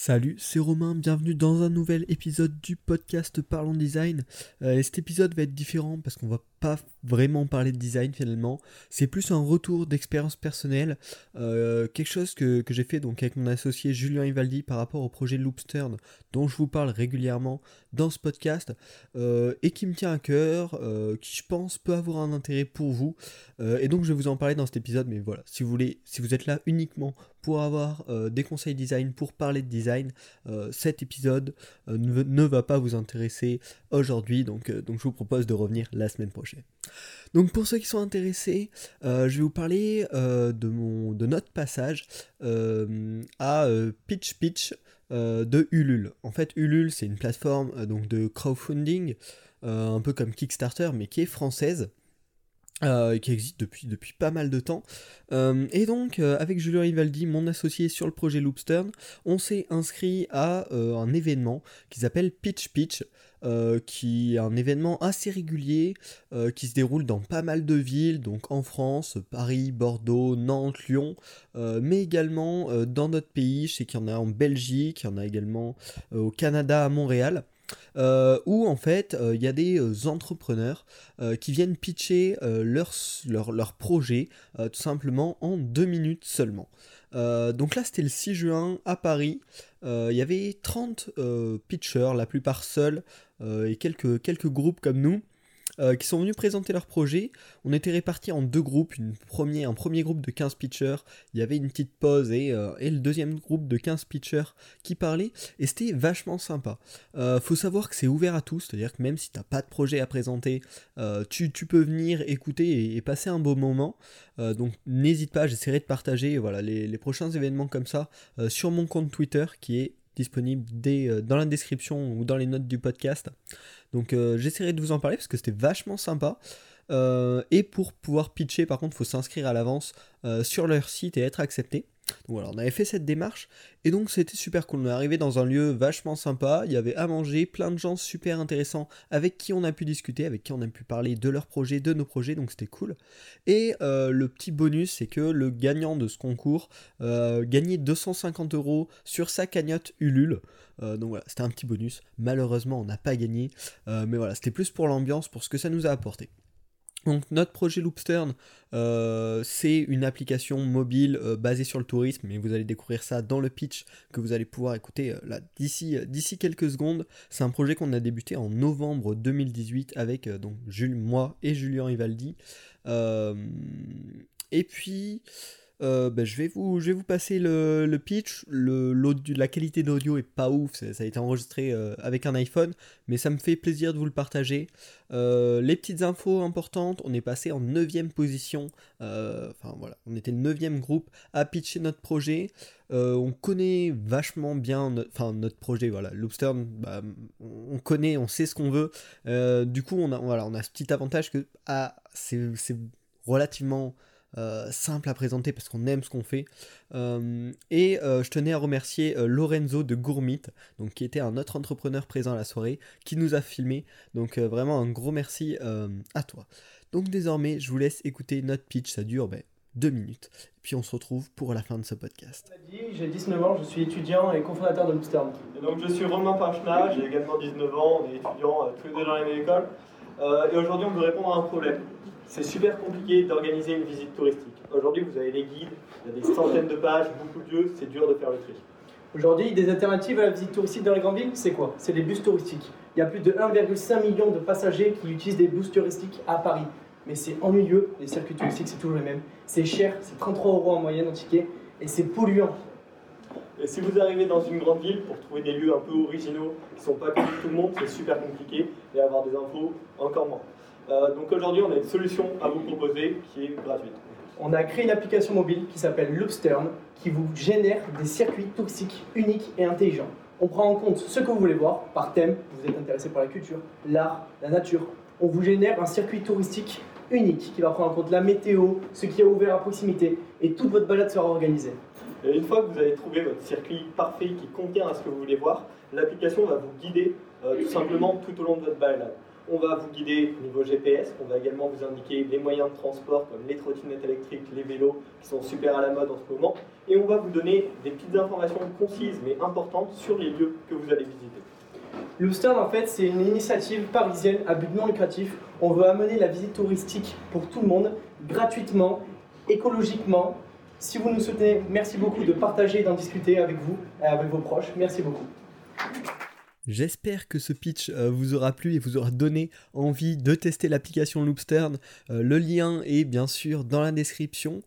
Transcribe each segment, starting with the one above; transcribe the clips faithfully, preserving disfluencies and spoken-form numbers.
Salut, c'est Romain, bienvenue dans un nouvel épisode du podcast Parlons Design. Euh, cet épisode va être différent parce qu'on va pas vraiment parler de design finalement. C'est plus un retour d'expérience personnelle, euh, quelque chose que, que j'ai fait donc avec mon associé Julien Ivaldi par rapport au projet Loopstern dont je vous parle régulièrement dans ce podcast euh, et qui me tient à cœur, euh, qui je pense peut avoir un intérêt pour vous euh, et donc je vais vous en parler dans cet épisode. Mais voilà, si vous voulez, si vous êtes là uniquement pour avoir euh, des conseils design, pour parler de design, euh, cet épisode euh, ne, ne va pas vous intéresser aujourd'hui, donc, euh, donc je vous propose de revenir la semaine prochaine. Donc pour ceux qui sont intéressés, euh, je vais vous parler euh, de, mon, de notre passage euh, à euh, Pitch Pitch euh, de Ulule. En fait, Ulule, c'est une plateforme euh, donc de crowdfunding, euh, un peu comme Kickstarter, mais qui est française. Euh, qui existe depuis, depuis pas mal de temps. Euh, et donc, euh, avec Julien Ivaldi, mon associé sur le projet Loopstern, on s'est inscrit à euh, un événement qui s'appelle Pitch Pitch, euh, qui est un événement assez régulier, euh, qui se déroule dans pas mal de villes, donc en France, Paris, Bordeaux, Nantes, Lyon, euh, mais également euh, dans notre pays. Je sais qu'il y en a en Belgique, il y en a également euh, au Canada, à Montréal. Euh, où en fait il euh, y a des euh, entrepreneurs euh, qui viennent pitcher euh, leur, leur, leur projet euh, tout simplement en deux minutes seulement. Euh, donc là c'était le six juin à Paris, il euh, y avait trente euh, pitchers, la plupart seuls euh, et quelques, quelques groupes comme nous. Euh, qui sont venus présenter leur projet. On était répartis en deux groupes, une première, un premier groupe de quinze pitchers, il y avait une petite pause, et, euh, et le deuxième groupe de quinze pitchers qui parlaient, et c'était vachement sympa. Euh, faut savoir que c'est ouvert à tous, c'est-à-dire que même si t'as pas de projet à présenter, euh, tu, tu peux venir écouter et, et passer un beau moment, euh, donc n'hésite pas, j'essaierai de partager voilà, les, les prochains événements comme ça euh, sur mon compte Twitter, qui est disponible dès, euh, dans la description ou dans les notes du podcast. Donc euh, j'essaierai de vous en parler parce que c'était vachement sympa. Euh, et pour pouvoir pitcher, par contre, il faut s'inscrire à l'avance euh, sur leur site et être accepté. Donc voilà, on avait fait cette démarche et donc c'était super cool. On est arrivé dans un lieu vachement sympa, il y avait à manger, plein de gens super intéressants avec qui on a pu discuter, avec qui on a pu parler de leurs projets, de nos projets, donc c'était cool. Et euh, le petit bonus, c'est que le gagnant de ce concours euh, gagnait deux cent cinquante euros sur sa cagnotte Ulule. Euh, donc voilà, c'était un petit bonus. Malheureusement, on n'a pas gagné, euh, mais voilà, c'était plus pour l'ambiance, pour ce que ça nous a apporté. Donc notre projet Loopstern, euh, c'est une application mobile euh, basée sur le tourisme, et vous allez découvrir ça dans le pitch que vous allez pouvoir écouter euh, là d'ici, euh, d'ici quelques secondes. C'est un projet qu'on a débuté en novembre deux mille dix-huit avec euh, donc Jules, moi et Julien Ivaldi. Euh, et puis euh, bah, je, vais vous, je vais vous passer le, le pitch. Le, l'audio, la qualité d'audio est pas ouf, ça, ça a été enregistré euh, avec un iPhone, mais ça me fait plaisir de vous le partager. Euh, les petites infos importantes, on est passé en neuvième position, euh, enfin voilà, on était le neuvième groupe à pitcher notre projet. Euh, on connaît vachement bien no- enfin, notre projet, voilà, Loopstern, bah, on connaît, on sait ce qu'on veut. Euh, du coup, on a, voilà, on a ce petit avantage que ah, c'est, c'est relativement Euh, simple à présenter parce qu'on aime ce qu'on fait euh, et euh, je tenais à remercier euh, Lorenzo de Gourmite, donc qui était un autre entrepreneur présent à la soirée qui nous a filmé, donc euh, vraiment un gros merci euh, à toi. Donc désormais je vous laisse écouter notre pitch, ça dure ben, deux minutes et puis on se retrouve pour la fin de ce podcast. J'ai dix-neuf ans, je suis étudiant et cofondateur de Loopstern. Et donc je suis Romain Parchna, j'ai également dix-neuf ans, on est étudiants euh, tous les deux dans la même école euh, et aujourd'hui on veut répondre à un problème. C'est super compliqué d'organiser une visite touristique. Aujourd'hui, vous avez les guides, il y a des centaines de pages, beaucoup de lieux, c'est dur de faire le tri. Aujourd'hui, des alternatives à la visite touristique dans les grandes villes, c'est quoi ? C'est les bus touristiques. Il y a plus de un virgule cinq million de passagers qui utilisent des bus touristiques à Paris. Mais c'est ennuyeux, les circuits touristiques, c'est toujours les mêmes. C'est cher, c'est trente-trois euros en moyenne en ticket, et c'est polluant. Et si vous arrivez dans une grande ville pour trouver des lieux un peu originaux, qui ne sont pas connus de tout le monde, c'est super compliqué, et avoir des infos, encore moins. Euh, donc aujourd'hui, on a une solution à vous proposer qui est gratuite. On a créé une application mobile qui s'appelle Loopstern, qui vous génère des circuits touristiques uniques et intelligents. On prend en compte ce que vous voulez voir par thème, vous êtes intéressé par la culture, l'art, la nature. On vous génère un circuit touristique unique qui va prendre en compte la météo, ce qui est ouvert à proximité, et toute votre balade sera organisée. Et une fois que vous avez trouvé votre circuit parfait qui contient à ce que vous voulez voir, l'application va vous guider euh, tout simplement tout au long de votre balade. On va vous guider au niveau G P S, on va également vous indiquer les moyens de transport comme les trottinettes électriques, les vélos qui sont super à la mode en ce moment, et on va vous donner des petites informations concises mais importantes sur les lieux que vous allez visiter. Loopstern, en fait, c'est une initiative parisienne à but non lucratif. On veut amener la visite touristique pour tout le monde, gratuitement, écologiquement. Si vous nous soutenez, merci beaucoup de partager et d'en discuter avec vous et avec vos proches. Merci beaucoup. J'espère que ce pitch vous aura plu et vous aura donné envie de tester l'application Loopstern. Le lien est bien sûr dans la description.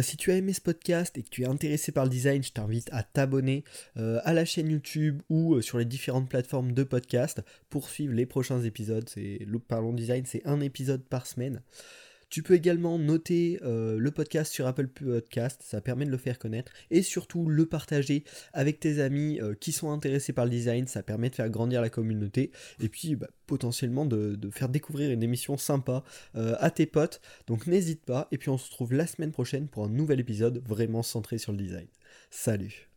Si tu as aimé ce podcast et que tu es intéressé par le design, je t'invite à t'abonner à la chaîne YouTube ou sur les différentes plateformes de podcast pour suivre les prochains épisodes. C'est Parlons Design, c'est un épisode par semaine. Tu peux également noter euh, le podcast sur Apple Podcast, ça permet de le faire connaître, et surtout le partager avec tes amis euh, qui sont intéressés par le design, ça permet de faire grandir la communauté, et puis bah, potentiellement de, de faire découvrir une émission sympa euh, à tes potes, donc n'hésite pas, et puis on se retrouve la semaine prochaine pour un nouvel épisode vraiment centré sur le design. Salut!